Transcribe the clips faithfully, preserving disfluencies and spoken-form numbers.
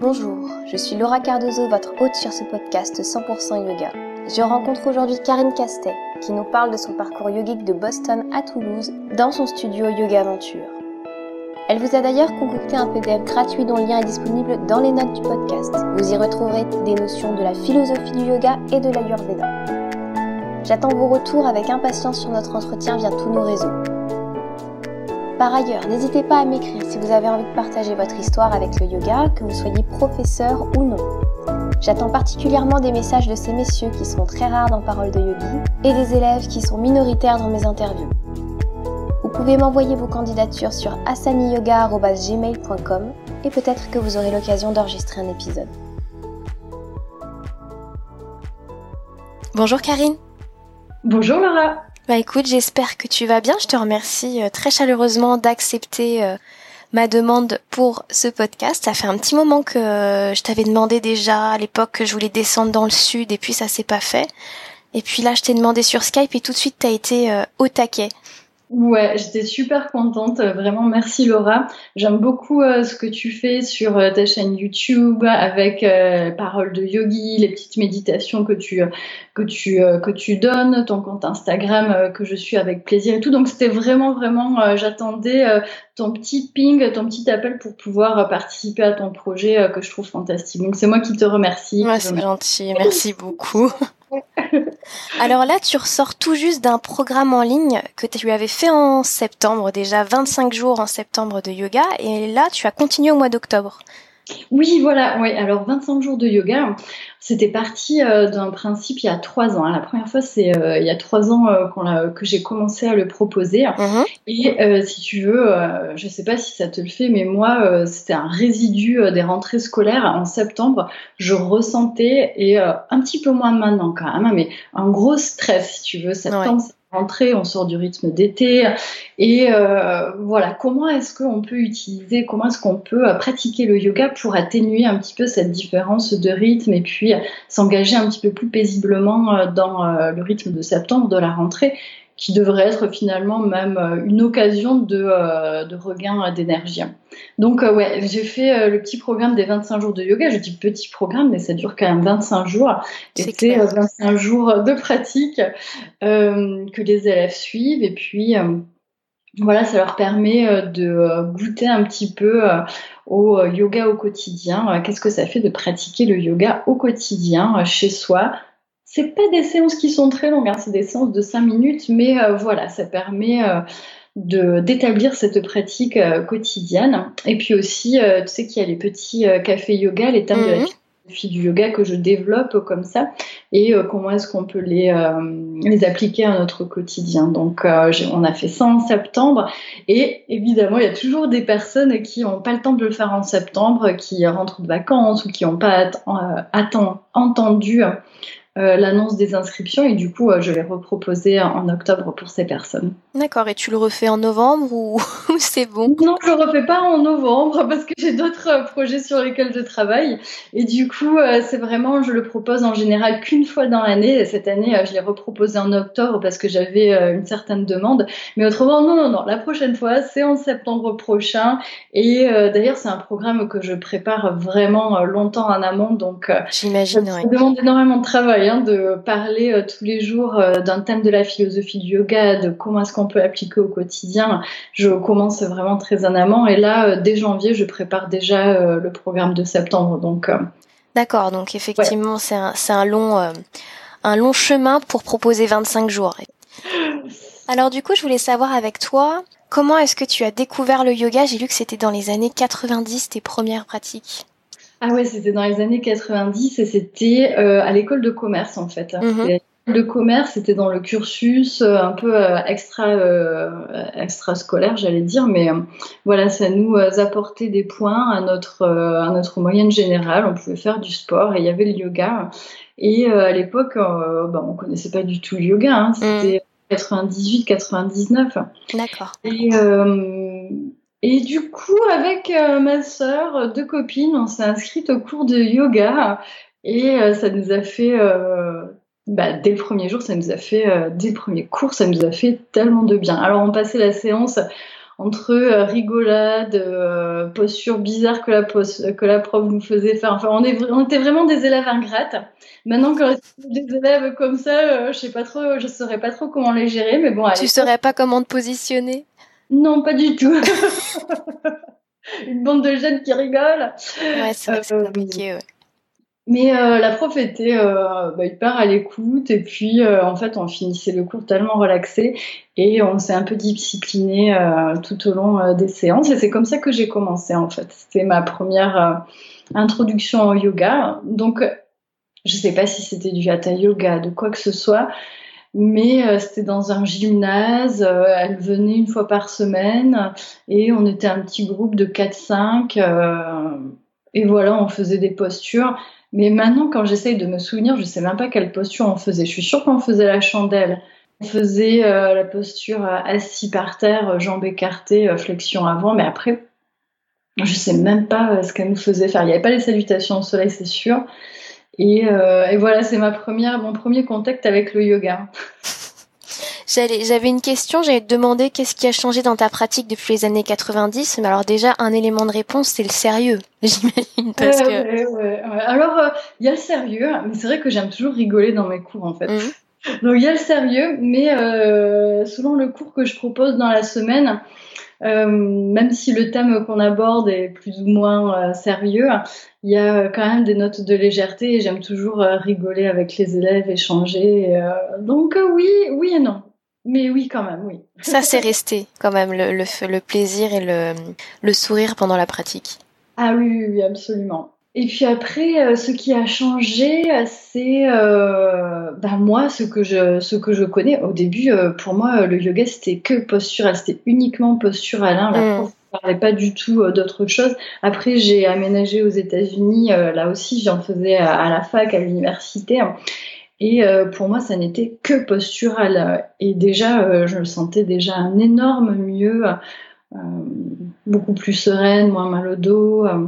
Bonjour, je suis Laura Cardozo, votre hôte sur ce podcast cent pour cent Yoga. Je rencontre aujourd'hui Karine Castet, qui nous parle de son parcours yogique de Boston à Toulouse, dans son studio Yoga Aventure. Elle vous a d'ailleurs concocté un P D F gratuit dont le lien est disponible dans les notes du podcast. Vous y retrouverez des notions de la philosophie du yoga et de l'ayurveda. J'attends vos retours avec impatience sur notre entretien via tous nos réseaux. Par ailleurs, n'hésitez pas à m'écrire si vous avez envie de partager votre histoire avec le yoga, que vous soyez professeur ou non. J'attends particulièrement des messages de ces messieurs qui sont très rares dans Paroles de Yogi et des élèves qui sont minoritaires dans mes interviews. Vous pouvez m'envoyer vos candidatures sur asaniyoga arobase gmail point com et peut-être que vous aurez l'occasion d'enregistrer un épisode. Bonjour Karine. Bonjour Laura. Bah écoute, j'espère que tu vas bien. Je te remercie très chaleureusement d'accepter ma demande pour ce podcast. Ça fait un petit moment que je t'avais demandé déjà à l'époque que je voulais descendre dans le sud et puis ça s'est pas fait. Et puis là, je t'ai demandé sur Skype et tout de suite, t'as été au taquet. Ouais, j'étais super contente. Vraiment, merci Laura. J'aime beaucoup euh, ce que tu fais sur euh, ta chaîne YouTube avec euh, Paroles de Yogi, les petites méditations que tu euh, que tu euh, que tu donnes, ton compte Instagram euh, que je suis avec plaisir et tout. Donc c'était vraiment vraiment. Euh, j'attendais euh, ton petit ping, ton petit appel pour pouvoir euh, participer à ton projet euh, que je trouve fantastique. Donc c'est moi qui te remercie. Ouais, c'est gentil. Merci beaucoup. Alors là, tu ressors tout juste d'un programme en ligne que tu avais fait en septembre, déjà vingt-cinq jours en septembre de yoga, et là, tu as continué au mois d'octobre. Oui, voilà, oui. Alors vingt-cinq jours de yoga, c'était parti euh, d'un principe il y a trois ans. Hein. La première fois, c'est euh, il y a trois ans euh, qu'on l'a, que j'ai commencé à le proposer. Mmh. Et euh, si tu veux, euh, je ne sais pas si ça te le fait, mais moi, euh, c'était un résidu euh, des rentrées scolaires en septembre. Je ressentais, et euh, un petit peu moins maintenant quand même, mais un gros stress, si tu veux, septembre. Ouais. Rentrée, on sort du rythme d'été et euh, voilà, comment est-ce qu'on peut utiliser, comment est-ce qu'on peut pratiquer le yoga pour atténuer un petit peu cette différence de rythme et puis s'engager un petit peu plus paisiblement dans le rythme de septembre, de la rentrée, qui devrait être finalement même une occasion de, euh, de regain d'énergie. Donc euh, ouais, j'ai fait euh, le petit programme des vingt-cinq jours de yoga. Je dis petit programme, mais ça dure quand même vingt-cinq jours. C'est et clair. C'est euh, vingt-cinq jours de pratique euh, que les élèves suivent. Et puis euh, voilà, ça leur permet euh, de euh, goûter un petit peu euh, au yoga au quotidien. Qu'est-ce que ça fait de pratiquer le yoga au quotidien euh, chez soi ? C'est pas des séances qui sont très longues, hein, c'est des séances de cinq minutes, mais euh, voilà, ça permet euh, de, d'établir cette pratique euh, quotidienne. Et puis aussi, euh, tu sais qu'il y a les petits euh, cafés yoga, les tables mmh. de la philosophie du yoga que je développe euh, comme ça, et euh, comment est-ce qu'on peut les, euh, les appliquer à notre quotidien. Donc, euh, on a fait ça en septembre, et évidemment, il y a toujours des personnes qui n'ont pas le temps de le faire en septembre, qui rentrent de vacances ou qui n'ont pas at- euh, atten- entendu... Euh, Euh, l'annonce des inscriptions et du coup euh, je l'ai reproposé en octobre pour ces personnes. D'accord, et tu le refais en novembre ou c'est bon ? Non, je le refais pas en novembre parce que j'ai d'autres euh, projets sur lesquels je travaille et du coup euh, c'est vraiment, je le propose en général qu'une fois dans l'année. Cette année euh, je l'ai reproposé en octobre parce que j'avais euh, une certaine demande, mais autrement non, non, non, la prochaine fois c'est en septembre prochain et euh, d'ailleurs c'est un programme que je prépare vraiment euh, longtemps en amont, donc euh, j'imagine, ça, ouais. Ça demande énormément de travail de parler euh, tous les jours euh, d'un thème de la philosophie du yoga, de comment est-ce qu'on peut appliquer au quotidien. Je commence vraiment très en amont et là, euh, dès janvier, je prépare déjà euh, le programme de septembre. Donc, euh, D'accord, donc effectivement, ouais. c'est, un, c'est un, long, euh, un long chemin pour proposer vingt-cinq jours. Alors du coup, je voulais savoir avec toi, comment est-ce que tu as découvert le yoga ? J'ai lu que c'était dans les années quatre-vingt-dix tes premières pratiques. Ah ouais, c'était dans les années quatre-vingt-dix et c'était euh, à l'école de commerce en fait. Mmh. Et l'école de commerce, c'était dans le cursus euh, un peu euh, extra, euh, extra scolaire, j'allais dire, mais euh, voilà, ça nous euh, apportait des points à notre, euh, à notre moyenne générale. On pouvait faire du sport et il y avait le yoga. Et euh, à l'époque, euh, bah, on connaissait pas du tout le yoga, hein, c'était mmh. quatre-vingt-dix-huit quatre-vingt-dix-neuf. D'accord. Et... Euh, Et du coup, avec euh, ma sœur, deux copines, on s'est inscrites au cours de yoga et euh, ça nous a fait, euh, bah, dès le premier jour, ça nous a fait, euh, dès le premier cours, ça nous a fait tellement de bien. Alors, on passait la séance entre euh, rigolade, euh, posture bizarre que la, pos- que la prof nous faisait faire. Enfin, on, est, on était vraiment des élèves ingrates. Maintenant, quand des élèves comme ça, euh, je sais pas trop, je saurais pas trop comment les gérer, mais bon. Allez. Tu saurais pas comment te positionner ? Non, pas du tout. Une bande de jeunes qui rigolent. Ouais, c'est vrai que c'est compliqué, ouais. Mais euh, la prof était euh, bah, hyper à l'écoute et puis euh, en fait on finissait le cours tellement relaxé et on s'est un peu discipliné euh, tout au long euh, des séances, et c'est comme ça que j'ai commencé en fait. C'était ma première euh, introduction au yoga, donc je sais pas si c'était du hatha yoga, de quoi que ce soit, mais euh, c'était dans un gymnase, euh, elle venait une fois par semaine et on était un petit groupe de quatre cinq euh, et voilà, on faisait des postures. Mais maintenant, quand j'essaye de me souvenir, je ne sais même pas quelle posture on faisait. Je suis sûre qu'on faisait la chandelle. On faisait euh, la posture euh, assis par terre, euh, jambes écartées, euh, flexion avant. Mais après, je ne sais même pas euh, ce qu'elle nous faisait faire. Il n'y avait pas les salutations au soleil, c'est sûr. Et, euh, et voilà, c'est ma première, mon premier contact avec le yoga. J'allais, j'avais une question, j'allais te demander qu'est-ce qui a changé dans ta pratique depuis les années quatre-vingt-dix. Mais alors déjà, un élément de réponse, c'est le sérieux, j'imagine. Parce ouais, que... ouais, ouais, ouais. Alors, il euh, y a le sérieux, mais c'est vrai que j'aime toujours rigoler dans mes cours, en fait. Mmh. Donc, il y a le sérieux, mais euh, selon le cours que je propose dans la semaine, euh, même si le thème qu'on aborde est plus ou moins euh, sérieux, il y a quand même des notes de légèreté et j'aime toujours euh, rigoler avec les élèves, échanger. Et, euh, donc, euh, oui, oui et non. Mais oui, quand même, oui. Ça, c'est resté, quand même, le, le, le plaisir et le, le sourire pendant la pratique. Ah oui, oui, oui, absolument. Et puis après, ce qui a changé, c'est euh, ben moi, ce que, je, ce que je connais. Au début, pour moi, le yoga, c'était que posturel, c'était uniquement posturel. Hein. La mmh. prof ne parlait pas du tout d'autre chose. Après, j'ai aménagé aux États-Unis. Là aussi, j'en faisais à la fac, à l'université. Et euh, pour moi, ça n'était que postural. Et déjà, euh, je me sentais déjà un énorme mieux, euh, beaucoup plus sereine, moins mal au dos. Euh.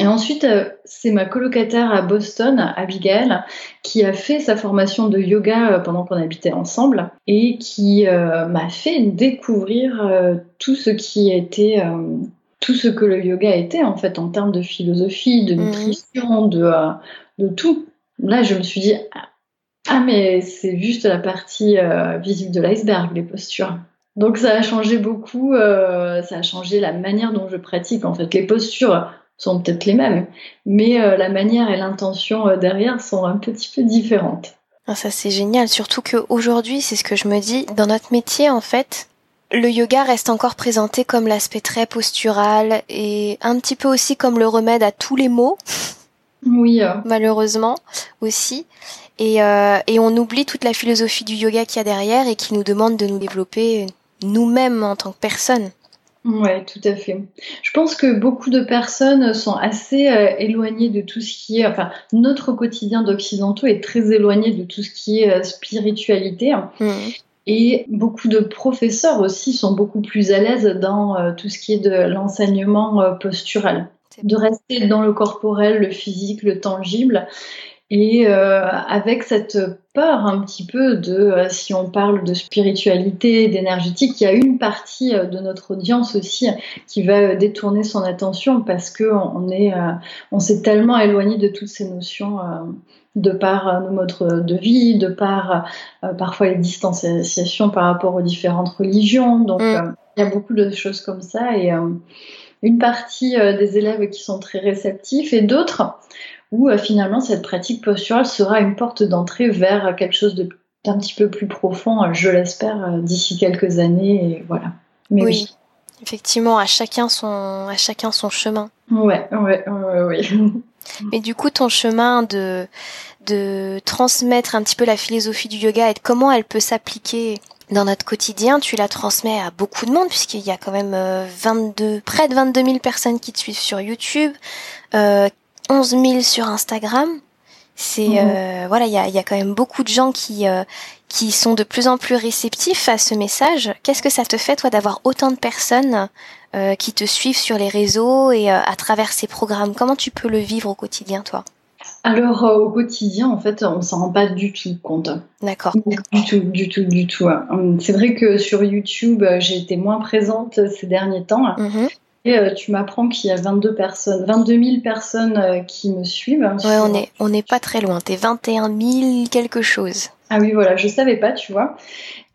Et ensuite, euh, c'est ma colocataire à Boston, Abigail, qui a fait sa formation de yoga pendant qu'on habitait ensemble et qui euh, m'a fait découvrir euh, tout ce qui était... Euh, tout ce que le yoga était, en fait, en termes de philosophie, de nutrition, mmh. de, euh, de tout. Là, je me suis dit... Ah, mais c'est juste la partie euh, visible de l'iceberg, les postures. Donc, ça a changé beaucoup. Euh, ça a changé la manière dont je pratique. En fait, les postures sont peut-être les mêmes, mais euh, la manière et l'intention euh, derrière sont un petit peu différentes. Ah, ça, c'est génial. Surtout qu'aujourd'hui, c'est ce que je me dis, dans notre métier, en fait... Le yoga reste encore présenté comme l'aspect très postural et un petit peu aussi comme le remède à tous les maux. Oui. Euh. Malheureusement, aussi. Et, euh, et on oublie toute la philosophie du yoga qu'il y a derrière et qui nous demande de nous développer nous-mêmes en tant que personne. Ouais, tout à fait. Je pense que beaucoup de personnes sont assez euh, éloignées de tout ce qui est... Enfin, notre quotidien d'occidentaux est très éloigné de tout ce qui est euh, spiritualité. Mmh. Et beaucoup de professeurs aussi sont beaucoup plus à l'aise dans euh, tout ce qui est de l'enseignement euh, postural. De rester dans le corporel, le physique, le tangible... Et euh, avec cette peur un petit peu de, euh, si on parle de spiritualité, d'énergétique, il y a une partie euh, de notre audience aussi qui va euh, détourner son attention parce qu'on est, euh, on s'est tellement éloigné de toutes ces notions euh, de par euh, nos modes de vie, de par euh, parfois les distanciations par rapport aux différentes religions. Donc mmh. euh, il y a beaucoup de choses comme ça et euh, une partie euh, des élèves qui sont très réceptifs et d'autres... où euh, finalement cette pratique posturale sera une porte d'entrée vers euh, quelque chose de, d'un petit peu plus profond, euh, je l'espère, euh, d'ici quelques années. Et voilà. Mais oui, oui, effectivement, à chacun son, à chacun son chemin. Ouais, ouais, ouais, ouais. Mais du coup, ton chemin de, de transmettre un petit peu la philosophie du yoga et de comment elle peut s'appliquer dans notre quotidien, tu la transmets à beaucoup de monde puisqu'il y a quand même euh, vingt-deux, près de vingt-deux mille personnes qui te suivent sur YouTube, euh, onze mille sur Instagram, c'est mmh. euh, voilà, il y a, y a quand même beaucoup de gens qui euh, qui sont de plus en plus réceptifs à ce message. Qu'est-ce que ça te fait toi d'avoir autant de personnes euh, qui te suivent sur les réseaux et euh, à travers ces programmes ? Comment tu peux le vivre au quotidien, toi ? Alors, euh, au quotidien, en fait, on ne s'en rend pas du tout compte. D'accord. Du D'accord. tout, du tout, du tout. C'est vrai que sur YouTube, j'ai été moins présente ces derniers temps. Mm-hmm. Et euh, tu m'apprends qu'il y a vingt-deux personnes, vingt-deux mille personnes euh, qui me suivent. Hein, ouais, on est, on est pas très loin. T'es vingt et un mille quelque chose. Ah oui, voilà, je savais pas, tu vois.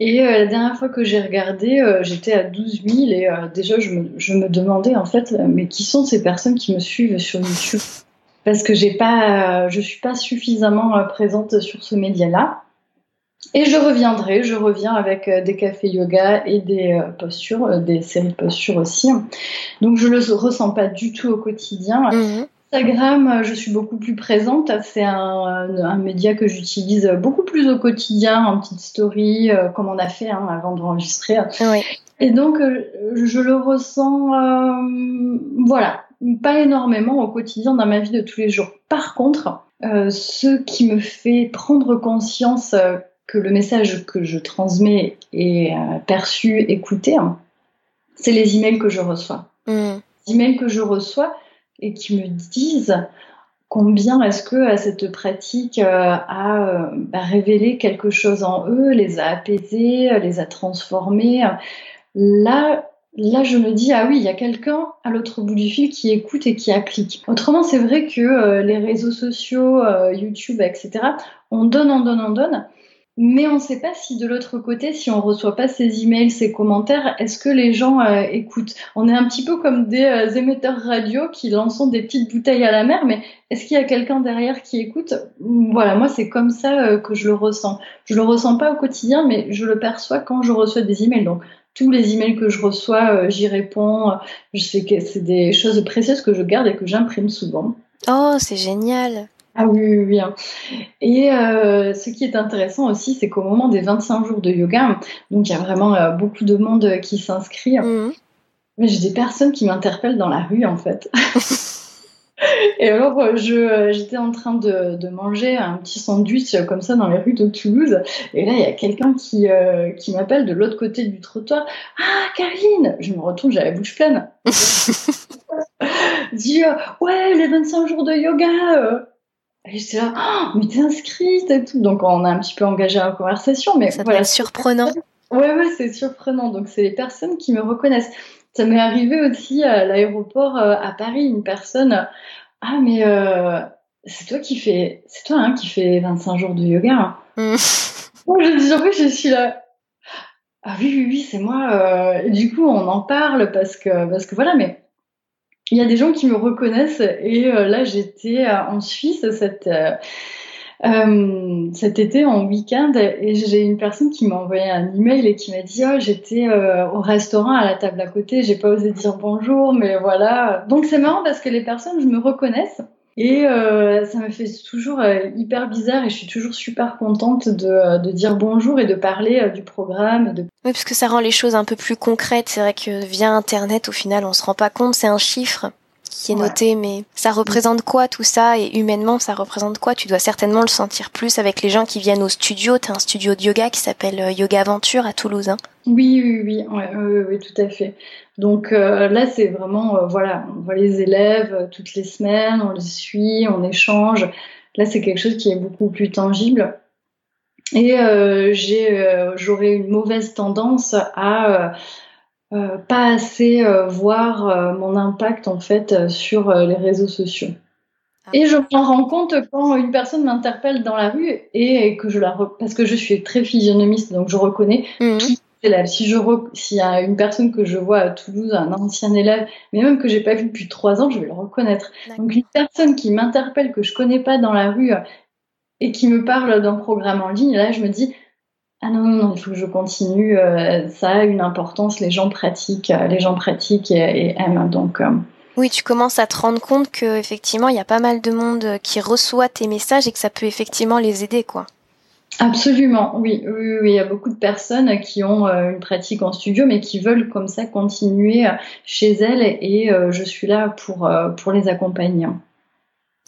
Et euh, la dernière fois que j'ai regardé, euh, j'étais à douze mille et euh, déjà je me, je me demandais en fait, mais qui sont ces personnes qui me suivent sur YouTube ? Parce que j'ai pas, euh, je suis pas suffisamment euh, présente sur ce média-là. Et je reviendrai, je reviens avec des cafés yoga et des postures, des séries de postures aussi. Donc je ne le ressens pas du tout au quotidien. Mmh. Instagram, je suis beaucoup plus présente. C'est un, un média que j'utilise beaucoup plus au quotidien, en petite story, comme on a fait hein, avant de l'enregistrer. Oui. Et donc je le ressens, euh, voilà, pas énormément au quotidien dans ma vie de tous les jours. Par contre, euh, ce qui me fait prendre conscience euh, que le message que je transmets est euh, perçu, écouté, hein, c'est les emails que je reçois. Mmh. Les emails que je reçois et qui me disent combien est-ce que euh, cette pratique euh, a, euh, a révélé quelque chose en eux, les a apaisés, les a transformés. Là, là, je me dis, ah oui, il y a quelqu'un à l'autre bout du fil qui écoute et qui applique. Autrement, c'est vrai que euh, les réseaux sociaux, euh, YouTube, et cetera, on donne, on donne, on donne. Mais on ne sait pas si de l'autre côté, si on ne reçoit pas ces emails, ces commentaires, est-ce que les gens euh, écoutent ? On est un petit peu comme des euh, émetteurs radio qui lancent des petites bouteilles à la mer, mais est-ce qu'il y a quelqu'un derrière qui écoute ? Voilà, moi c'est comme ça euh, que je le ressens. Je ne le ressens pas au quotidien, mais je le perçois quand je reçois des emails. Donc tous les emails que je reçois, euh, j'y réponds. Euh, je sais que c'est des choses précieuses que je garde et que j'imprime souvent. Oh, c'est génial ! Ah oui, oui, oui. Et euh, ce qui est intéressant aussi, c'est qu'au moment des vingt-cinq jours de yoga, donc il y a vraiment euh, beaucoup de monde qui s'inscrit. Mmh. Mais j'ai des personnes qui m'interpellent dans la rue, en fait. Et alors, je, j'étais en train de, de manger un petit sandwich comme ça dans les rues de Toulouse. Et là, il y a quelqu'un qui, euh, qui m'appelle de l'autre côté du trottoir. « Ah, Karine !» Je me retourne, j'ai la bouche pleine. Je dis euh, « Ouais, les vingt-cinq jours de yoga euh, !» Et j'étais là, oh, mais t'es inscrite et tout. Donc, on a un petit peu engagé la conversation. Mais ça voilà, c'est surprenant. Ouais, ouais, c'est surprenant. Donc, c'est les personnes qui me reconnaissent. Ça m'est arrivé aussi à l'aéroport à Paris, une personne, ah, mais euh, c'est toi qui fais, c'est toi hein, qui fais vingt-cinq jours de yoga. Moi, hein. mmh. Je dis, en fait, je suis là. Ah oui, oui, oui, c'est moi. Euh, et du coup, on en parle parce que, parce que voilà, mais. Il y a des gens qui me reconnaissent et euh, là j'étais euh, en Suisse cette, euh, euh, cet été en week-end et j'ai une personne qui m'a envoyé un email et qui m'a dit oh, j'étais euh, au restaurant à la table à côté, j'ai pas osé dire bonjour mais voilà. Donc c'est marrant parce que les personnes je me reconnaissent et euh, ça me fait toujours euh, hyper bizarre et je suis toujours super contente de, de dire bonjour et de parler euh, du programme de... Oui, parce que ça rend les choses un peu plus concrètes. C'est vrai que via Internet, au final, on se rend pas compte. C'est un chiffre qui est ouais. noté, mais ça représente quoi tout ça ? Et humainement, ça représente quoi ? Tu dois certainement le sentir plus avec les gens qui viennent au studio. Tu as un studio de yoga qui s'appelle Yoga Aventure à Toulouse. Hein. Oui, oui, oui, ouais, oui, oui, tout à fait. Donc euh, là, c'est vraiment, euh, voilà, on voit les élèves euh, toutes les semaines, on les suit, on échange. Là, c'est quelque chose qui est beaucoup plus tangible. Et euh, j'ai, euh, j'aurais une mauvaise tendance à euh, euh, pas assez euh, voir euh, mon impact en fait euh, sur euh, les réseaux sociaux. Ah. Et je m'en rends compte quand une personne m'interpelle dans la rue et, et que je la re... parce que je suis très physionomiste, donc je reconnais mmh. tous les élèves. Si je re... s'il y a une personne que je vois à Toulouse, un ancien élève, mais même que j'ai pas vu depuis trois ans, je vais le reconnaître. D'accord. Donc une personne qui m'interpelle que je connais pas dans la rue. Et qui me parle d'un programme en ligne, et là je me dis ah non non non il faut que je continue, euh, ça a une importance, les gens pratiquent, euh, les gens pratiquent et, et aiment donc. Euh... Oui, tu commences à te rendre compte que effectivement il y a pas mal de monde qui reçoit tes messages et que ça peut effectivement les aider quoi. Absolument, oui, oui, oui, il y a beaucoup de personnes qui ont euh, une pratique en studio mais qui veulent comme ça continuer chez elles et euh, je suis là pour euh, pour les accompagner.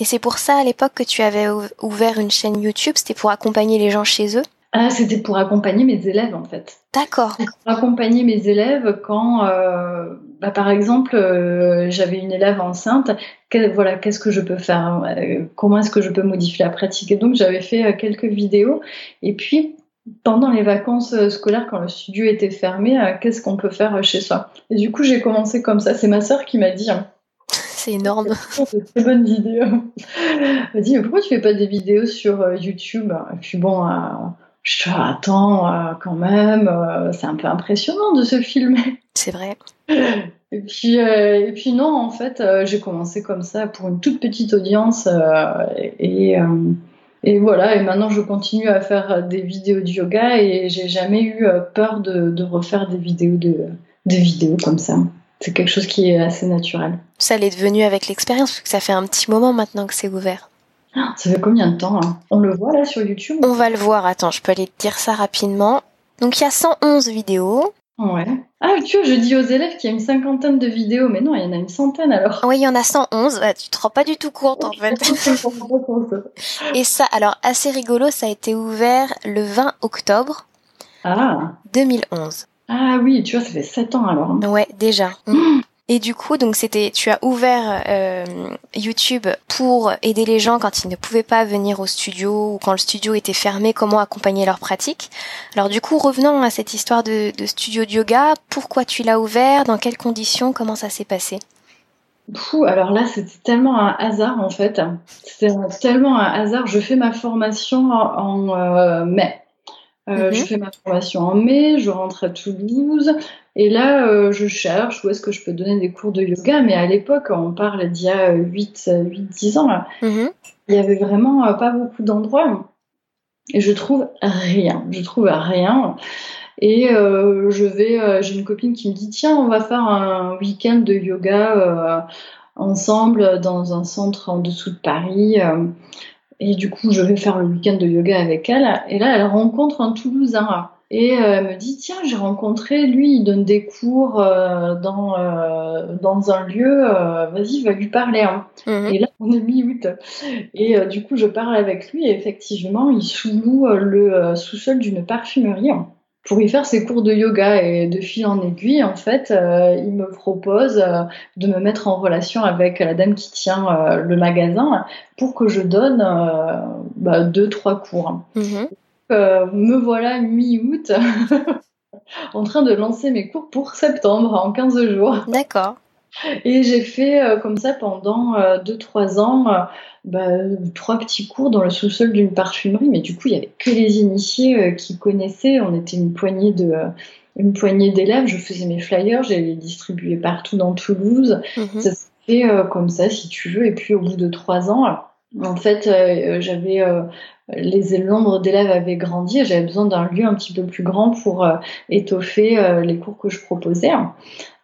Et c'est pour ça, à l'époque, que tu avais ouvert une chaîne YouTube, c'était pour accompagner les gens chez eux ? Ah, c'était pour accompagner mes élèves, en fait. D'accord. C'était pour accompagner mes élèves quand, euh, bah, par exemple, euh, j'avais une élève enceinte. Que, voilà, qu'est-ce que je peux faire? euh, Comment est-ce que je peux modifier la pratique? Et donc, j'avais fait euh, quelques vidéos. Et puis, pendant les vacances scolaires, quand le studio était fermé, euh, qu'est-ce qu'on peut faire chez soi? Et du coup, j'ai commencé comme ça. C'est ma sœur qui m'a dit... Hein, c'est énorme. C'est très bonne vidéo. Elle m'a dit, mais pourquoi tu fais pas des vidéos sur euh, YouTube? Et puis bon... Euh, Je suis attends, euh, quand même, euh, c'est un peu impressionnant de se filmer. C'est vrai. Et puis, euh, et puis non, en fait, euh, j'ai commencé comme ça pour une toute petite audience. Euh, et, euh, et voilà, et maintenant, je continue à faire des vidéos de yoga et j'ai jamais eu peur de, de refaire des vidéos, de, de vidéos comme ça. C'est quelque chose qui est assez naturel. Ça l'est devenu avec l'expérience, parce que ça fait un petit moment maintenant que c'est ouvert. Ça fait combien de temps hein? On le voit là sur YouTube? On va le voir, attends, je peux aller te dire ça rapidement. Donc il y a cent onze vidéos. Ouais. Ah, tu vois, je dis aux élèves qu'il y a une cinquantaine de vidéos, mais non, il y en a une centaine alors. Oui, il y en a cent onze, bah, tu te rends pas du tout compte en fait. Et ça, alors assez rigolo, ça a été ouvert le vingt octobre ah. deux mille onze. Ah oui, tu vois, ça fait sept ans alors. Hein. Ouais, déjà. Mmh. Et du coup, donc c'était, tu as ouvert euh, YouTube pour aider les gens quand ils ne pouvaient pas venir au studio ou quand le studio était fermé, comment accompagner leur pratique. Alors du coup, revenons à cette histoire de, de studio de yoga. Pourquoi tu l'as ouvert? Dans quelles conditions? Comment ça s'est passé? Pouh, alors là, c'était tellement un hasard en fait. C'était tellement un hasard. Je fais ma formation en, en euh, mai. Euh, mm-hmm. Je fais ma formation en mai, je rentre à Toulouse et là euh, je cherche où est-ce que je peux donner des cours de yoga, mais à l'époque, on parle d'il y a huit à dix ans, là. Mm-hmm. Il n'y avait vraiment euh, pas beaucoup d'endroits et je trouve rien, je trouve rien et euh, je vais, euh, j'ai une copine qui me dit tiens on va faire un week-end de yoga euh, ensemble dans un centre en dessous de Paris. Euh, Et du coup, je vais faire le week-end de yoga avec elle. Et là, elle rencontre un Toulousain. Et elle me dit, tiens, j'ai rencontré, lui, il donne des cours dans, dans un lieu. Vas-y, va lui parler. Mm-hmm. Et là, on est mi-août. Et du coup, je parle avec lui. Et effectivement, il sous-loue le sous-sol d'une parfumerie pour y faire ses cours de yoga. Et de fil en aiguille, en fait, il me propose de me mettre en relation avec la dame qui tient le magasin pour que je donne euh, bah, deux, trois cours. Mm-hmm. Euh, me voilà mi-août en train de lancer mes cours pour septembre, en quinze jours. D'accord. Et j'ai fait euh, comme ça pendant euh, deux trois ans, euh, bah, trois petits cours dans le sous-sol d'une parfumerie. Mais du coup, il n'y avait que les initiés euh, qui connaissaient. On était une poignée, de, euh, une poignée d'élèves. Je faisais mes flyers, je les distribuais partout dans Toulouse. Mm-hmm. Ça s'est fait euh, comme ça, si tu veux. Et puis, au bout de trois ans, en fait, euh, j'avais... Euh, Les, le nombre d'élèves avait grandi et j'avais besoin d'un lieu un petit peu plus grand pour euh, étoffer euh, les cours que je proposais.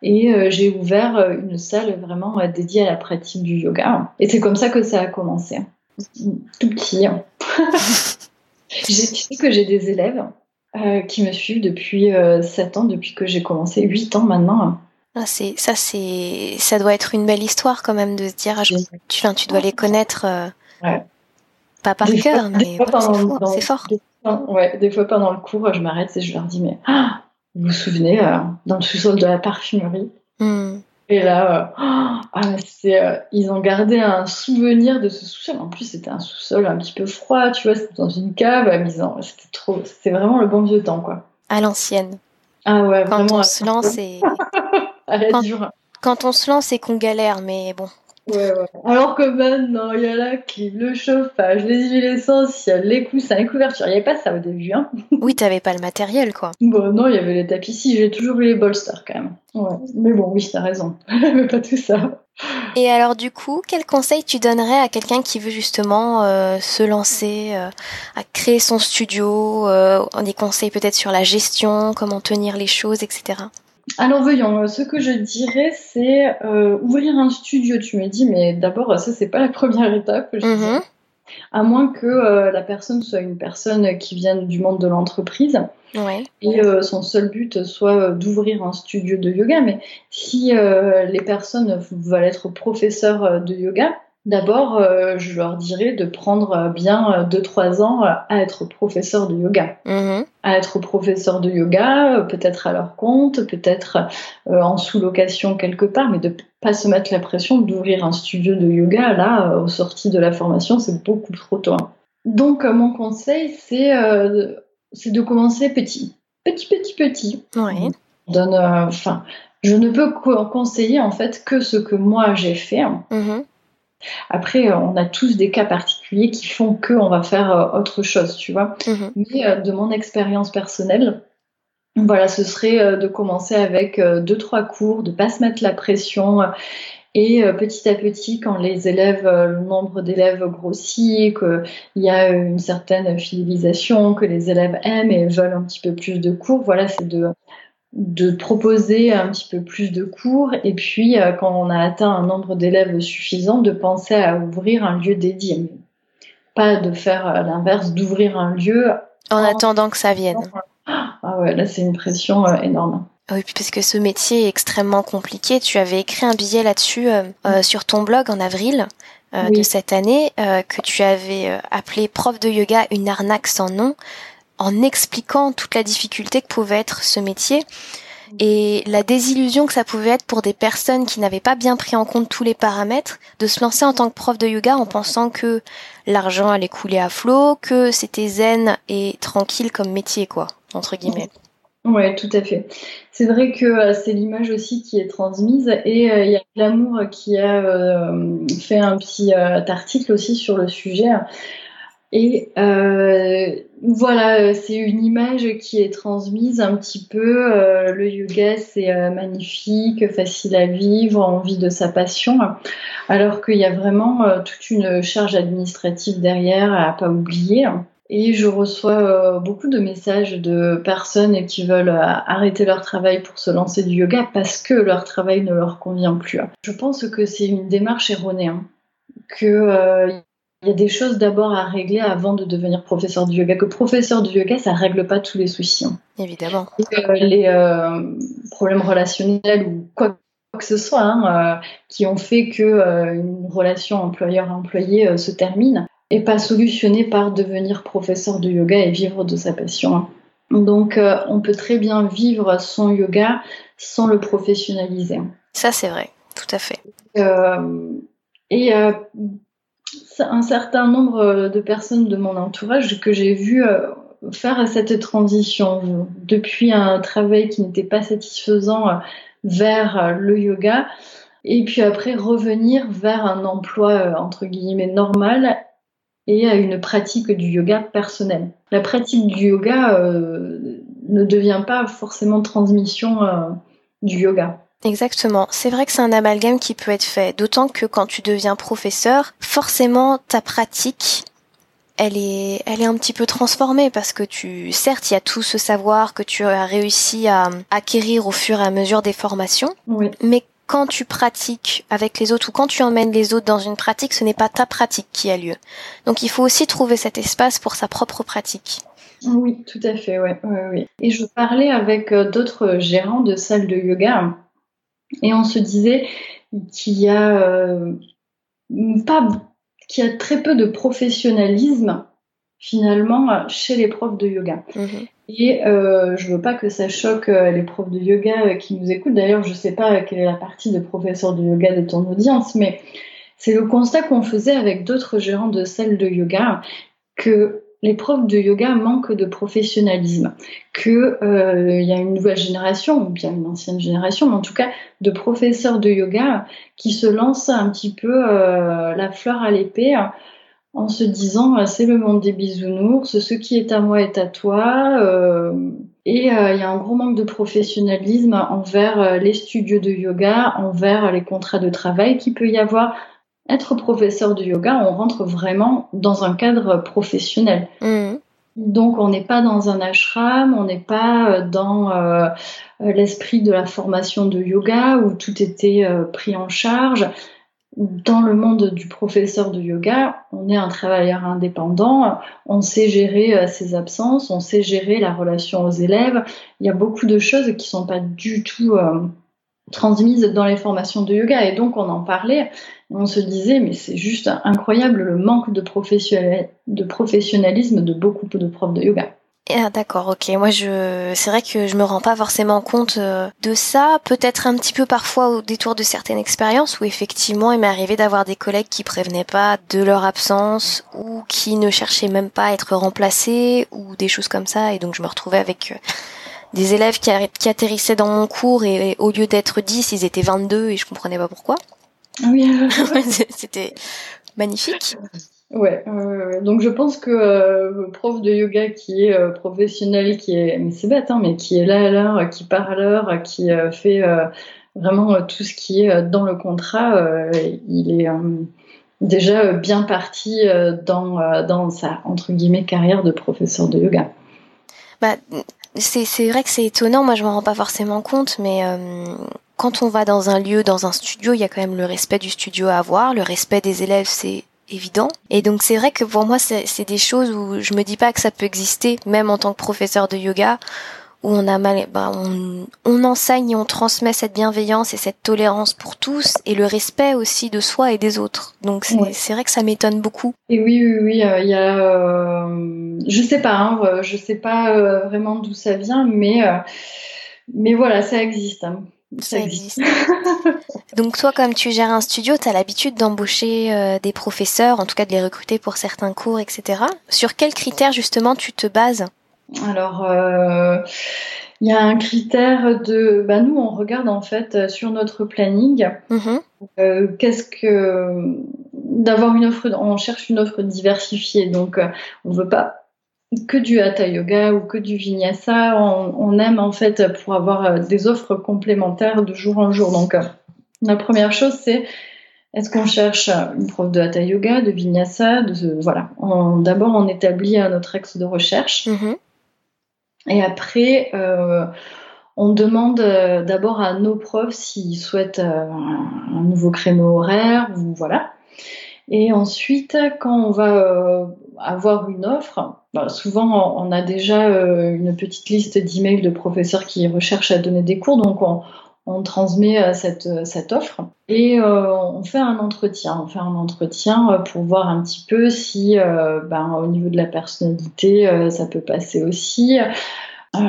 Et euh, j'ai ouvert euh, une salle vraiment euh, dédiée à la pratique du yoga. Et c'est comme ça que ça a commencé. Tout petit. Hein. j'ai, tu sais que j'ai des élèves euh, qui me suivent depuis euh, sept ans, depuis que j'ai commencé, huit ans maintenant. Hein. Ah, c'est, ça, c'est, ça doit être une belle histoire quand même de se dire, je, tu, tu dois les connaître... Euh... Ouais. Pas par des cœur, fois, mais ouais, pendant, c'est, fou, dans, c'est fort. Des fois, ouais, des fois pendant le cours, je m'arrête et je leur dis mais ah, vous vous souvenez euh, dans le sous-sol de la parfumerie mm. Et là, euh, ah, c'est, euh, ils ont gardé un souvenir de ce sous-sol. En plus, c'était un sous-sol un petit peu froid, tu vois, c'était dans une cave. Mais c'était trop, c'était vraiment le bon vieux temps, quoi. À l'ancienne. Ah ouais, quand vraiment. Quand on se lance et quand, quand on se lance et qu'on galère, mais bon. Ouais, ouais. Alors que maintenant, il y a la clim, le chauffage, les huiles essentielles, les coussins, les couvertures. Il n'y avait pas ça au début. Hein. Oui, tu n'avais pas le matériel, quoi. Bon, non, il y avait les tapis. Si, j'ai toujours eu les bolsters, quand même. Ouais. Mais bon, oui, tu as raison. Mais pas tout ça. Et alors, du coup, quel conseil tu donnerais à quelqu'un qui veut justement euh, se lancer, euh, à créer son studio, euh, des conseils peut-être sur la gestion, comment tenir les choses, et cetera. Alors voyons, ce que je dirais, c'est euh, ouvrir un studio. Tu me dis, mais d'abord, ça, c'est pas la première étape. Je mm-hmm. À moins que euh, la personne soit une personne qui vient du monde de l'entreprise. Ouais. Et euh, son seul but soit d'ouvrir un studio de yoga. Mais si euh, les personnes veulent être professeurs de yoga, D'abord, euh, je leur dirais de prendre bien deux trois ans à être professeur de yoga. Mmh. À être professeur de yoga, peut-être à leur compte, peut-être euh, en sous-location quelque part, mais de ne pas se mettre la pression d'ouvrir un studio de yoga. Là, euh, aux sorties de la formation, c'est beaucoup trop tôt. Donc, euh, mon conseil, c'est, euh, c'est de commencer petit. Petit, petit, petit. Oui. Donne, euh, enfin, je ne peux co- conseiller, en fait, que ce que moi, j'ai fait. Mmh. Après, on a tous des cas particuliers qui font qu'on va faire autre chose, tu vois. Mmh. Mais de mon expérience personnelle, voilà, ce serait de commencer avec deux, trois cours, de ne pas se mettre la pression. Et petit à petit, quand les élèves, le nombre d'élèves grossit, qu'il y a une certaine fidélisation, que les élèves aiment et veulent un petit peu plus de cours, voilà, c'est de... de proposer un petit peu plus de cours et puis euh, quand on a atteint un nombre d'élèves suffisant, de penser à ouvrir un lieu dédié. Pas de faire euh, l'inverse, d'ouvrir un lieu... En, en attendant que ça vienne. Ah ouais, là c'est une pression euh, énorme. Oui, parce que ce métier est extrêmement compliqué. Tu avais écrit un billet là-dessus euh, euh, sur ton blog en avril euh, oui. de cette année euh, que tu avais euh, appelé « Prof de yoga, une arnaque sans nom ». En expliquant toute la difficulté que pouvait être ce métier et la désillusion que ça pouvait être pour des personnes qui n'avaient pas bien pris en compte tous les paramètres, de se lancer en tant que prof de yoga en pensant que l'argent allait couler à flot, que c'était zen et tranquille comme métier, quoi, entre guillemets. Ouais, tout à fait. C'est vrai que euh, c'est l'image aussi qui est transmise et il euh, y a Glamour qui a euh, fait un petit euh, article aussi sur le sujet. Et euh, voilà, c'est une image qui est transmise un petit peu. Euh, le yoga, c'est euh, magnifique, facile à vivre, on vit de sa passion. Alors qu'il y a vraiment euh, toute une charge administrative derrière à pas oublier. Et je reçois euh, beaucoup de messages de personnes qui veulent euh, arrêter leur travail pour se lancer du yoga parce que leur travail ne leur convient plus. Je pense que c'est une démarche erronée, hein, que... Euh, Il y a des choses d'abord à régler avant de devenir professeur de yoga. Que professeur de yoga, ça ne règle pas tous les soucis. Hein. Évidemment. Et, euh, les euh, problèmes relationnels ou quoi que ce soit hein, euh, qui ont fait qu'une euh, relation employeur-employé euh, se termine n'est pas solutionnée par devenir professeur de yoga et vivre de sa passion. Hein. Donc, euh, on peut très bien vivre son yoga sans le professionnaliser. Ça, c'est vrai. Tout à fait. Euh, et... Euh, un certain nombre de personnes de mon entourage que j'ai vu faire cette transition depuis un travail qui n'était pas satisfaisant vers le yoga et puis après revenir vers un emploi entre guillemets normal et à une pratique du yoga personnelle. La pratique du yoga euh, ne devient pas forcément transmission euh, du yoga. Exactement. C'est vrai que c'est un amalgame qui peut être fait, d'autant que quand tu deviens professeur, forcément ta pratique, elle est, elle est un petit peu transformée parce que tu, certes, il y a tout ce savoir que tu as réussi à acquérir au fur et à mesure des formations, oui. Mais quand tu pratiques avec les autres ou quand tu emmènes les autres dans une pratique, ce n'est pas ta pratique qui a lieu. Donc il faut aussi trouver cet espace pour sa propre pratique. Oui, tout à fait, ouais, ouais, ouais. Et je parlais avec d'autres gérants de salles de yoga. Et on se disait qu'il y a, euh, pas, qu'il y a très peu de professionnalisme, finalement, chez les profs de yoga. Mmh. Et euh, je ne veux pas que ça choque les profs de yoga qui nous écoutent. D'ailleurs, je ne sais pas quelle est la partie de professeurs de yoga de ton audience, mais c'est le constat qu'on faisait avec d'autres gérants de salles de yoga, que les profs de yoga manquent de professionnalisme, qu'il euh, y a une nouvelle génération, ou bien une ancienne génération, mais en tout cas de professeurs de yoga qui se lancent un petit peu euh, la fleur à l'épée hein, en se disant « c'est le monde des bisounours, ce qui est à moi est à toi euh, ». Et il euh, y a un gros manque de professionnalisme envers euh, les studios de yoga, envers les contrats de travail qu'il peut y avoir. Être professeur de yoga, on rentre vraiment dans un cadre professionnel. Mmh. Donc, on n'est pas dans un ashram, on n'est pas dans euh, l'esprit de la formation de yoga où tout était euh, pris en charge. Dans le monde du professeur de yoga, on est un travailleur indépendant, on sait gérer euh, ses absences, on sait gérer la relation aux élèves. Il y a beaucoup de choses qui ne sont pas du tout... Euh, transmise dans les formations de yoga, et donc on en parlait, on se disait mais c'est juste incroyable le manque de, professionnel, de professionnalisme de beaucoup de profs de yoga. Ah, d'accord, ok. Moi, je, c'est vrai que je me rends pas forcément compte de ça. Peut-être un petit peu parfois au détour de certaines expériences où effectivement, il m'est arrivé d'avoir des collègues qui prévenaient pas de leur absence ou qui ne cherchaient même pas à être remplacés ou des choses comme ça. Et donc, je me retrouvais avec des élèves qui, a... qui atterrissaient dans mon cours et, et au lieu d'être dix, ils étaient vingt-deux et je comprenais pas pourquoi. Oui. C'était magnifique. Ouais, euh, donc je pense que euh, le prof de yoga qui est euh, professionnel, qui est, mais c'est bête, hein, mais qui est là à l'heure, qui part à l'heure, qui euh, fait euh, vraiment euh, tout ce qui est euh, dans le contrat, euh, il est euh, déjà euh, bien parti euh, dans, euh, dans sa, entre guillemets, carrière de professeur de yoga. Bah, c'est, c'est vrai que c'est étonnant, moi je m'en rends pas forcément compte, mais... Euh... Quand on va dans un lieu, dans un studio, il y a quand même le respect du studio à avoir, le respect des élèves, c'est évident. Et donc c'est vrai que pour moi, c'est, c'est des choses où je me dis pas que ça peut exister, même en tant que professeur de yoga, où on a mal, bah on, on enseigne et on transmet cette bienveillance et cette tolérance pour tous, et le respect aussi de soi et des autres. Donc c'est, ouais. c'est vrai que ça m'étonne beaucoup. Et oui, oui, oui, il euh, y a, euh, je sais pas, hein, je sais pas euh, vraiment d'où ça vient, mais euh, mais voilà, ça existe. Hein. Ça existe. Donc toi, comme tu gères un studio, tu as l'habitude d'embaucher euh, des professeurs, en tout cas de les recruter pour certains cours, et cetera. Sur quels critères, justement, tu te bases ? Alors, euh, y a un critère de... Bah, nous, on regarde, en fait, sur notre planning. Mm-hmm. Euh, qu'est-ce que... D'avoir une offre... On cherche une offre diversifiée, donc euh, on ne veut pas... que du hatha yoga ou que du vinyasa, on, on aime en fait pour avoir des offres complémentaires de jour en jour. Donc la première chose c'est, est-ce qu'on cherche une prof de hatha yoga, de vinyasa, de, voilà. On, d'abord on établit notre axe de recherche, mm-hmm. et après euh, on demande d'abord à nos profs s'ils souhaitent un nouveau créneau horaire, voilà. Et ensuite, quand on va euh, avoir une offre, bah, souvent on a déjà euh, une petite liste d'emails de professeurs qui recherchent à donner des cours, donc on, on transmet euh, cette, cette offre et euh, on fait un entretien. On fait un entretien pour voir un petit peu si, euh, bah, au niveau de la personnalité, euh, ça peut passer aussi. Euh,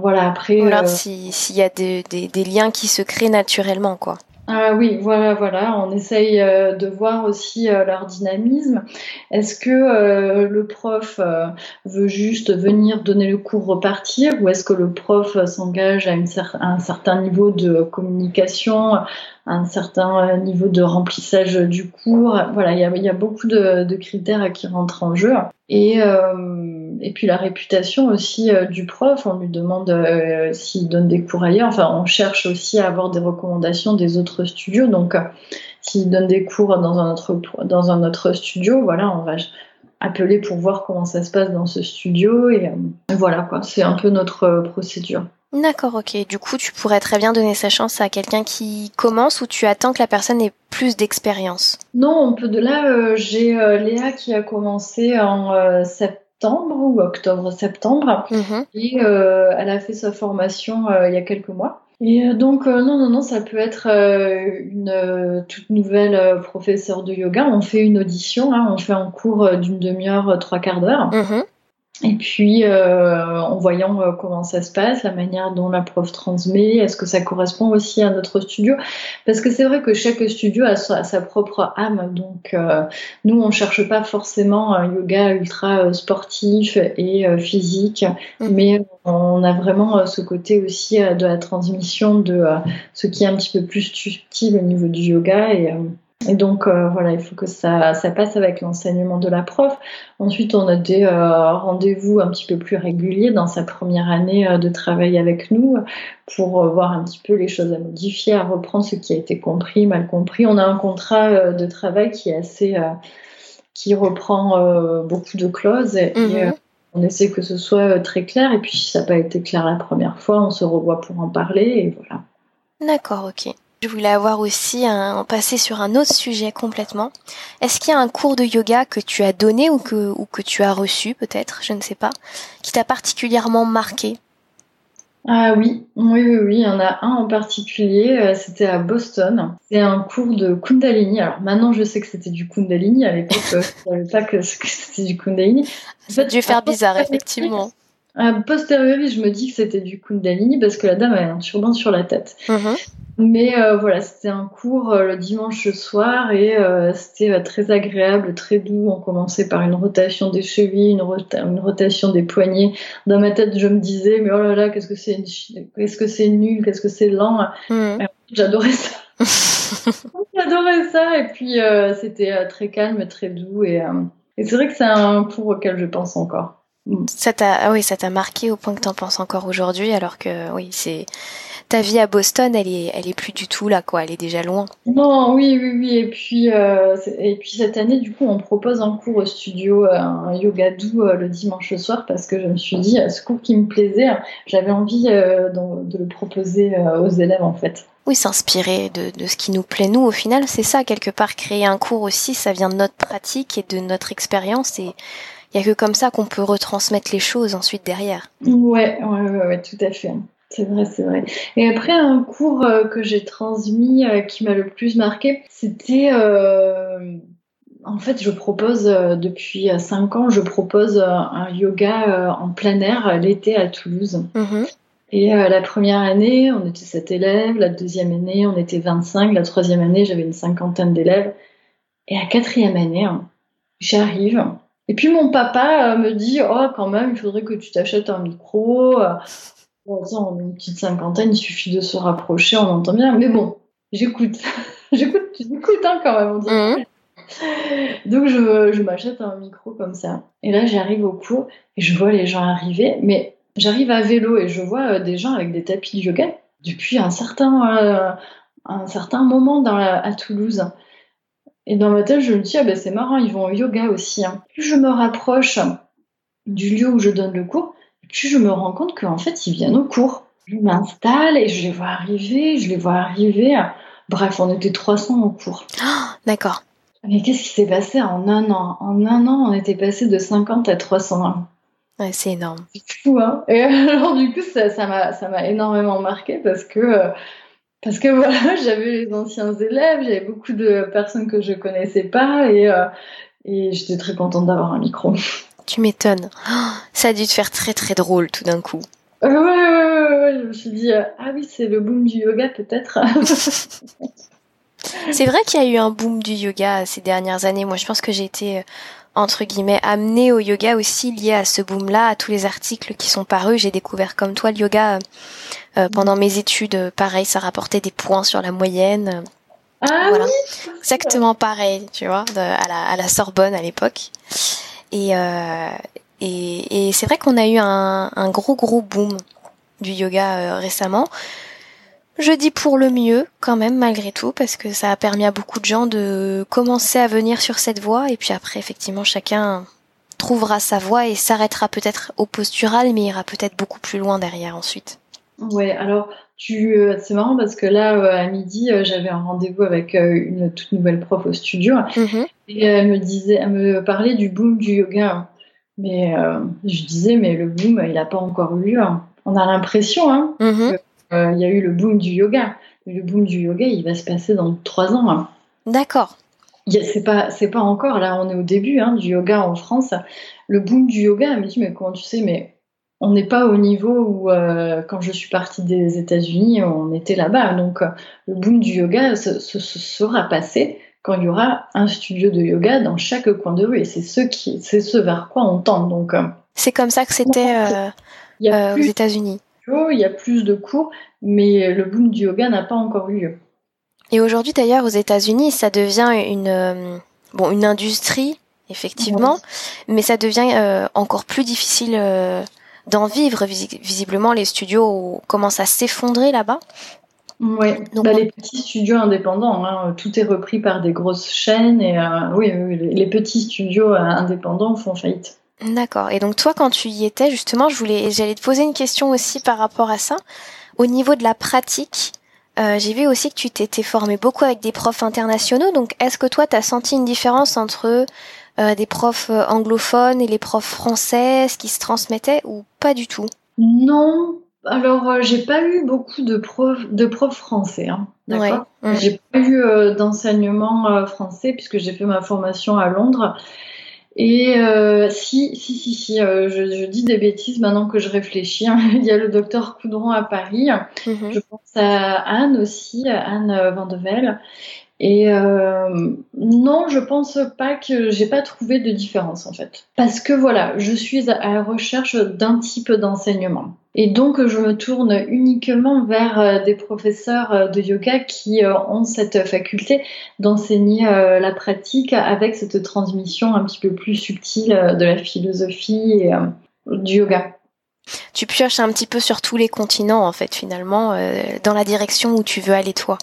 voilà. Après, on regarde euh... si, s'il y a des, des, des liens qui se créent naturellement, quoi. Ah oui, voilà, voilà. On essaye euh, de voir aussi euh, leur dynamisme. Est-ce que euh, le prof euh, veut juste venir donner le cours, repartir, ou est-ce que le prof euh, s'engage à, une cer- à un certain niveau de communication, à un certain niveau de remplissage du cours ? Voilà, il y a, y a beaucoup de, de critères qui rentrent en jeu. Et, euh, et puis la réputation aussi euh, du prof, on lui demande euh, s'il donne des cours ailleurs. Enfin, on cherche aussi à avoir des recommandations des autres studios. Donc, euh, s'il donne des cours dans un autre, dans un autre studio, voilà, on va appeler pour voir comment ça se passe dans ce studio. Et euh, voilà, quoi, c'est un peu notre euh, procédure. D'accord, ok. Du coup, tu pourrais très bien donner sa chance à quelqu'un qui commence ou tu attends que la personne ait plus d'expérience ? Non, on peut de là. Euh, j'ai euh, Léa qui a commencé en euh, septembre ou octobre-septembre, mm-hmm. et euh, elle a fait sa formation euh, il y a quelques mois. Et donc, euh, non, non, non, ça peut être euh, une euh, toute nouvelle euh, professeure de yoga. On fait une audition, hein, on fait un cours euh, d'une demi-heure, euh, trois quarts d'heure. Mm-hmm. Et puis, euh, en voyant euh, comment ça se passe, la manière dont la prof transmet, est-ce que ça correspond aussi à notre studio ? Parce que c'est vrai que chaque studio a sa, a sa propre âme. Donc, euh, nous, on ne cherche pas forcément un yoga ultra euh, sportif et euh, physique, mmh. mais on a vraiment euh, ce côté aussi euh, de la transmission de euh, ce qui est un petit peu plus subtil au niveau du yoga et... Euh, Et donc, euh, voilà, il faut que ça, ça passe avec l'enseignement de la prof. Ensuite, on a des euh, rendez-vous un petit peu plus réguliers dans sa première année euh, de travail avec nous pour euh, voir un petit peu les choses à modifier, à reprendre ce qui a été compris, mal compris. On a un contrat euh, de travail qui est assez, euh, qui reprend euh, beaucoup de clauses et, mmh. et euh, on essaie que ce soit euh, très clair. Et puis, si ça n'a pas été clair la première fois, on se revoit pour en parler et voilà. D'accord, ok. Je voulais avoir aussi un passé sur un autre sujet complètement. Est-ce qu'il y a un cours de yoga que tu as donné ou que, ou que tu as reçu peut-être, je ne sais pas, qui t'a particulièrement marqué ? Ah oui, oui, oui, oui, il y en a un en particulier, c'était à Boston. C'est un cours de Kundalini. Alors maintenant, je sais que c'était du Kundalini. À l'époque, je ne savais pas que c'était du Kundalini. Ça a dû faire bizarre, effectivement. A posteriori, je me dis que c'était du Kundalini parce que la dame avait un turban sur la tête. Mm-hmm. Mais euh, voilà, c'était un cours euh, le dimanche soir et euh, c'était euh, très agréable, très doux. On commençait par une rotation des chevilles, une, rota- une rotation des poignets. Dans ma tête, je me disais, mais oh là là, qu'est-ce que c'est, une ch- qu'est-ce que c'est nul, qu'est-ce que c'est lent. Mmh. J'adorais ça. J'adorais ça. Et puis, euh, c'était euh, très calme, très doux. Et, euh, et c'est vrai que c'est un cours auquel je pense encore. Ça t'a, ah oui, ça t'a marqué au point que t'en penses encore aujourd'hui, alors que oui, c'est ta vie à Boston, elle est, elle est plus du tout là, quoi. Elle est déjà loin. Non, oui, oui, oui. Et puis, euh, et puis cette année, du coup, on propose un cours au studio, un yoga doux euh, le dimanche soir, parce que je me suis dit, ce cours qui me plaisait, j'avais envie euh, de, de le proposer euh, aux élèves, en fait. Oui, s'inspirer de, de ce qui nous plaît, nous, au final, c'est ça, quelque part, créer un cours aussi, ça vient de notre pratique et de notre expérience et il n'y a que comme ça qu'on peut retransmettre les choses ensuite derrière. Ouais, ouais, ouais, ouais, tout à fait. C'est vrai, c'est vrai. Et après, un cours euh, que j'ai transmis, euh, qui m'a le plus marqué, c'était... Euh, en fait, je propose, euh, depuis cinq ans, je propose euh, un yoga euh, en plein air l'été à Toulouse. Mmh. Et euh, la première année, on était sept élèves. La deuxième année, on était vingt-cinq. La troisième année, j'avais une cinquantaine d'élèves. Et la quatrième année, hein, j'arrive... Et puis mon papa me dit « Oh, quand même, il faudrait que tu t'achètes un micro. Bon, on est une petite cinquantaine, il suffit de se rapprocher, on entend bien. » Mais bon, j'écoute. j'écoute, j'écoute hein, quand même. On dit. Mm-hmm. Donc je, je m'achète un micro comme ça. Et là, j'arrive au cours et je vois les gens arriver. Mais j'arrive à vélo et je vois des gens avec des tapis de yoga depuis un certain, euh, un certain moment dans la, à Toulouse. Et dans ma tête, je me dis, ah ben c'est marrant, ils vont au yoga aussi. Hein. Plus je me rapproche du lieu où je donne le cours, plus je me rends compte qu'en fait, ils viennent au cours. Je m'installe et je les vois arriver, je les vois arriver. Bref, on était trois cents au cours. Oh, d'accord. Mais qu'est-ce qui s'est passé en un an ? En un an, on était passé de cinquante à trois cents. Ouais, c'est énorme. C'est fou, hein ? Et alors, du coup, ça, ça, m'a, ça m'a énormément marquée parce que... Euh, Parce que voilà, j'avais les anciens élèves, j'avais beaucoup de personnes que je connaissais pas et, euh, et j'étais très contente d'avoir un micro. Tu m'étonnes. Oh, ça a dû te faire très très drôle tout d'un coup. Euh, ouais, ouais, ouais, ouais, je me suis dit, euh, ah oui, c'est le boom du yoga peut-être. C'est vrai qu'il y a eu un boom du yoga ces dernières années. Moi, je pense que j'ai été, entre guillemets, amenée au yoga aussi lié à ce boom-là, à tous les articles qui sont parus. J'ai découvert comme toi le yoga... Euh, pendant mes études, pareil, ça rapportait des points sur la moyenne. Ah voilà. Oui, exactement pareil, tu vois, de, à, la, à la Sorbonne à l'époque. Et, euh, et, et c'est vrai qu'on a eu un, un gros gros boom du yoga euh, récemment. Je dis pour le mieux quand même malgré tout, parce que ça a permis à beaucoup de gens de commencer à venir sur cette voie. Et puis après, effectivement, chacun trouvera sa voie et s'arrêtera peut-être au postural, mais ira peut-être beaucoup plus loin derrière ensuite. Ouais, alors tu, euh, c'est marrant parce que là euh, à midi euh, j'avais un rendez-vous avec euh, une toute nouvelle prof au studio. Mm-hmm. Et elle me disait, elle me parlait du boom du yoga, mais euh, je disais mais le boom il n'a pas encore eu lieu. Hein. On a l'impression hein, mm-hmm. qu'il euh, y a eu le boom du yoga. Le boom du yoga il va se passer dans trois ans. Hein. D'accord. A, c'est pas, c'est pas encore là, on est au début hein, du yoga en France. Le boom du yoga, elle me dit mais comment tu sais mais on n'est pas au niveau où, euh, quand je suis partie des États-Unis, on était là-bas. Donc, euh, le boom du yoga se, se, se sera passé quand il y aura un studio de yoga dans chaque coin de rue. Et c'est ce, qui, c'est ce vers quoi on tend. Donc, euh, c'est comme ça que c'était euh, il y a euh, plus aux États-Unis. De studios, il y a plus de cours, mais le boom du yoga n'a pas encore eu lieu. Et aujourd'hui, d'ailleurs, aux États-Unis, ça devient une, euh, bon, une industrie, effectivement, ouais. Mais ça devient euh, encore plus difficile... Euh, d'en vivre, visiblement les studios commencent à s'effondrer là-bas. Oui, donc, bah, on... les petits studios indépendants, hein, tout est repris par des grosses chaînes et euh, oui, oui, les petits studios euh, indépendants font faillite. D'accord, et donc toi quand tu y étais justement, je voulais, j'allais te poser une question aussi par rapport à ça, au niveau de la pratique, euh, j'ai vu aussi que tu t'étais formée beaucoup avec des profs internationaux, donc est-ce que toi t'as senti une différence entre... Euh, des profs anglophones et les profs français, ce qui se transmettait ou pas du tout ? Non, Alors, euh, j'ai pas eu beaucoup de profs de profs français, hein, d'accord. Ouais, ouais. J'ai pas eu euh, d'enseignement euh, français puisque j'ai fait ma formation à Londres. Et euh, si, si, si, si, euh, je, je dis des bêtises maintenant que je réfléchis. Hein. Il y a le docteur Coudron à Paris. Mm-hmm. Je pense à Anne aussi, à Anne Vandervelle. Et euh, non, je pense pas que j'ai pas trouvé de différence en fait. Parce que voilà, je suis à la recherche d'un type d'enseignement. Et donc, je me tourne uniquement vers des professeurs de yoga qui ont cette faculté d'enseigner la pratique avec cette transmission un petit peu plus subtile de la philosophie et du yoga. Tu pioches un petit peu sur tous les continents, en fait, finalement, dans la direction où tu veux aller, toi.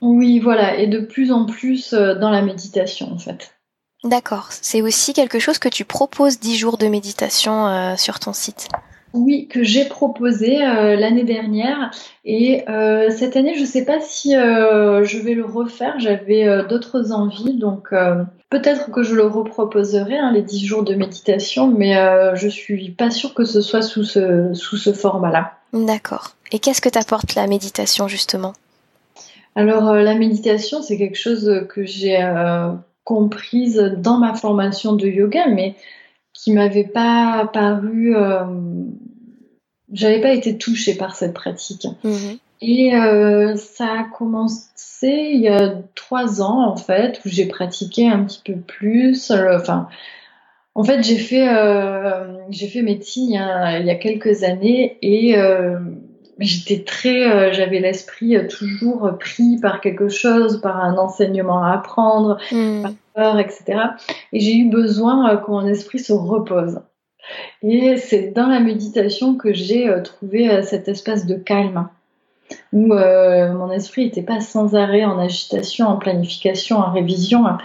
Oui, voilà, et de plus en plus dans la méditation, en fait. D'accord, c'est aussi quelque chose que tu proposes, dix jours de méditation euh, sur ton site. Oui, que j'ai proposé euh, l'année dernière et euh, cette année, je ne sais pas si euh, je vais le refaire, j'avais euh, d'autres envies, donc euh, peut-être que je le reproposerai, hein, les dix jours de méditation, mais euh, je ne suis pas sûre que ce soit sous ce, sous ce format-là. D'accord. Et qu'est-ce que t'apporte la méditation, justement ? Alors, euh, la méditation, c'est quelque chose que j'ai euh, comprise dans ma formation de yoga, mais qui m'avait pas paru... Euh, j'avais pas été touchée par cette pratique. Mmh. Et euh, ça a commencé il y a trois ans, en fait, où j'ai pratiqué un petit peu plus. Euh, enfin, en fait, j'ai fait, euh, j'ai fait médecine il y a, il y a quelques années et euh, j'étais très... Euh, j'avais l'esprit toujours pris par quelque chose, par un enseignement à apprendre, mmh. par peur, et cetera. Et j'ai eu besoin euh, que mon esprit se repose. Et c'est dans la méditation que j'ai euh, trouvé euh, cet espace de calme où euh, mon esprit n'était pas sans arrêt en agitation, en planification, en révision. Hein.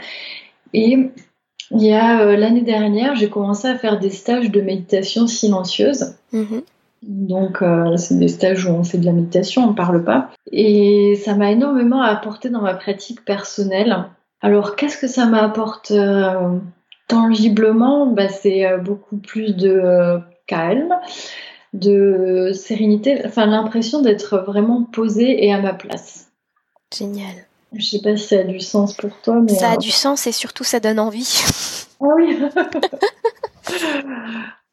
Et il y a euh, l'année dernière, j'ai commencé à faire des stages de méditation silencieuse. Mmh. Donc, euh, c'est des stages où on fait de la méditation, on ne parle pas. Et ça m'a énormément apporté dans ma pratique personnelle. Alors, qu'est-ce que ça m'apporte euh, tangiblement ? Bah, c'est euh, beaucoup plus de euh, calme, de sérénité, enfin, l'impression d'être vraiment posée et à ma place. Génial. Je ne sais pas si ça a du sens pour toi, mais... Ça a euh... du sens et surtout, ça donne envie. Ah oui.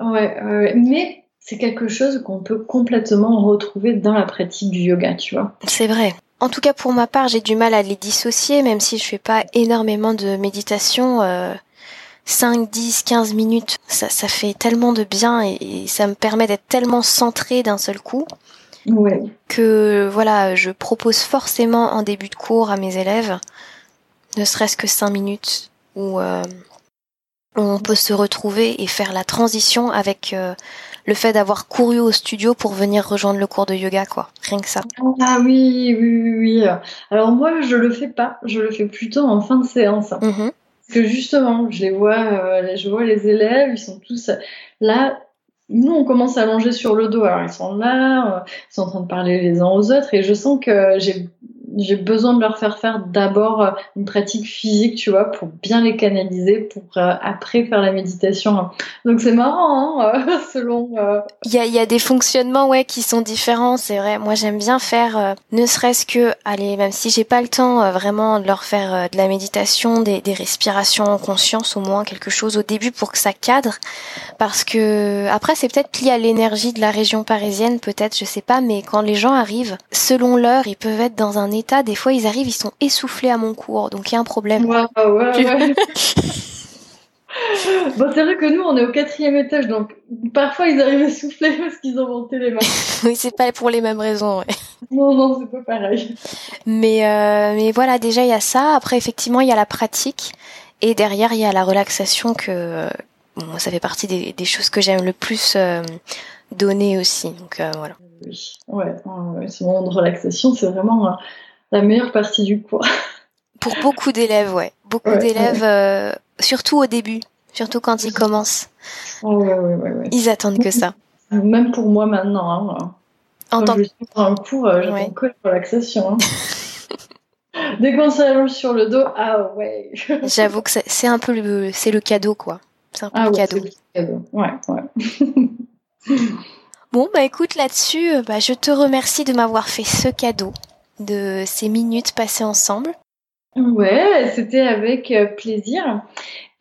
Ouais, euh, mais... c'est quelque chose qu'on peut complètement retrouver dans la pratique du yoga, tu vois. C'est vrai. En tout cas, pour ma part, j'ai du mal à les dissocier, même si je fais pas énormément de méditation. Euh, cinq, dix, quinze minutes, ça, ça fait tellement de bien et, et ça me permet d'être tellement centrée d'un seul coup. Ouais. Que, voilà, je propose forcément en début de cours à mes élèves, ne serait-ce que cinq minutes, où... Euh, on peut se retrouver et faire la transition avec euh, le fait d'avoir couru au studio pour venir rejoindre le cours de yoga, quoi. Rien que ça. Ah oui, oui, oui. Alors moi, je le fais pas. Je le fais plutôt en fin de séance. Hein. Mm-hmm. Parce que justement, je les vois, euh, je vois les élèves, ils sont tous là. Nous, on commence à longer sur le dos. Alors ils sont là, euh, ils sont en train de parler les uns aux autres et je sens que j'ai... j'ai besoin de leur faire faire d'abord une pratique physique, tu vois, pour bien les canaliser, pour euh, après faire la méditation. Donc c'est marrant, hein, euh, selon... Il euh... y, a, y a des fonctionnements, ouais, qui sont différents, c'est vrai. Moi, j'aime bien faire, euh, ne serait-ce que, allez, même si j'ai pas le temps euh, vraiment de leur faire euh, de la méditation, des, des respirations en conscience, au moins quelque chose au début pour que ça cadre. Parce que, après, c'est peut-être lié à l'énergie de la région parisienne, peut-être, je sais pas, mais quand les gens arrivent, selon l'heure, ils peuvent être dans un état, des fois ils arrivent, ils sont essoufflés à mon cours, donc il y a un problème. Ouais, ouais, ouais. Bon, c'est vrai que nous on est au quatrième étage, donc parfois ils arrivent essoufflés parce qu'ils ont monté les mains. Oui, c'est pas pour les mêmes raisons. Ouais. Non, non, c'est pas pareil. Mais, euh, mais voilà, déjà il y a ça, après effectivement il y a la pratique, et derrière il y a la relaxation que bon, ça fait partie des, des choses que j'aime le plus euh, donner aussi, donc euh, voilà. Oui, ouais, ouais, ce moment de relaxation, c'est vraiment... Euh... la meilleure partie du cours. Pour beaucoup d'élèves, ouais. Beaucoup ouais, d'élèves, ouais. Euh, surtout au début, surtout quand ils commencent. Ouais, ouais, ouais, ouais. Ils attendent que ça. Même pour moi maintenant. Hein. En quand tant je suis dans un cours, j'attends ouais. que la relaxation. Hein. Dès qu'on s'allonge sur le dos, ah ouais. J'avoue que c'est un peu le, c'est le cadeau, quoi. C'est un peu ah, le ouais, cadeau. C'est le cadeau. Ouais, ouais. Bon, bah écoute, là-dessus, bah, je te remercie de m'avoir fait ce cadeau, de ces minutes passées ensemble. Ouais, c'était avec plaisir.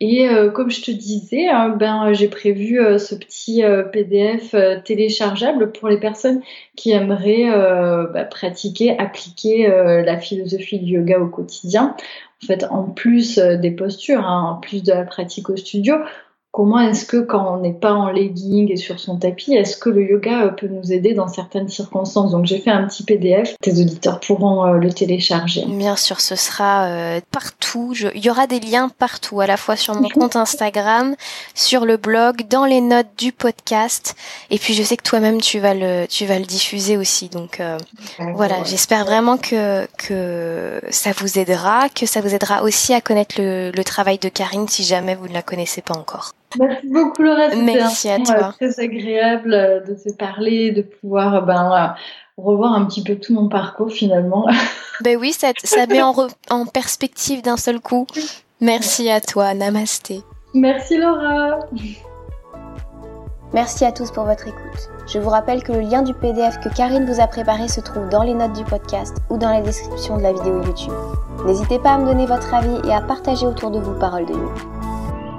Et euh, comme je te disais, hein, ben, j'ai prévu euh, ce petit euh, P D F euh, téléchargeable pour les personnes qui aimeraient euh, bah, pratiquer, appliquer euh, la philosophie du yoga au quotidien. En fait, en plus euh, des postures, hein, en plus de la pratique au studio, comment est-ce que quand on n'est pas en legging et sur son tapis, est-ce que le yoga euh, peut nous aider dans certaines circonstances? Donc j'ai fait un petit P D F, tes auditeurs pourront euh, le télécharger. Bien sûr, ce sera euh, partout, Je... il y aura des liens partout, à la fois sur mon compte Instagram, sur le blog, dans les notes du podcast, et puis je sais que toi-même tu vas le, tu vas le diffuser aussi, donc euh, ouais, voilà, ouais. J'espère vraiment que, que ça vous aidera, que ça vous aidera aussi à connaître le, le travail de Karine si jamais vous ne la connaissez pas encore. Merci beaucoup Laura, c'était un moment très agréable de te parler, de pouvoir ben, revoir un petit peu tout mon parcours finalement. Ben oui, ça, ça met en, re, en perspective d'un seul coup. Merci à toi, namasté. Merci Laura. Merci à tous pour votre écoute. Je vous rappelle que le lien du P D F que Karine vous a préparé se trouve dans les notes du podcast ou dans la description de la vidéo YouTube. N'hésitez pas à me donner votre avis et à partager autour de vous Paroles de Yogi.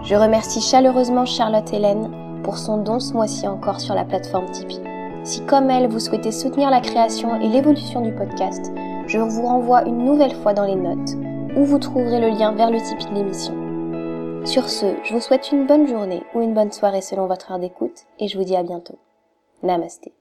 Je remercie chaleureusement Charlotte Hélène pour son don ce mois-ci encore sur la plateforme Tipeee. Si comme elle, vous souhaitez soutenir la création et l'évolution du podcast, je vous renvoie une nouvelle fois dans les notes, où vous trouverez le lien vers le Tipeee de l'émission. Sur ce, je vous souhaite une bonne journée ou une bonne soirée selon votre heure d'écoute, et je vous dis à bientôt. Namasté.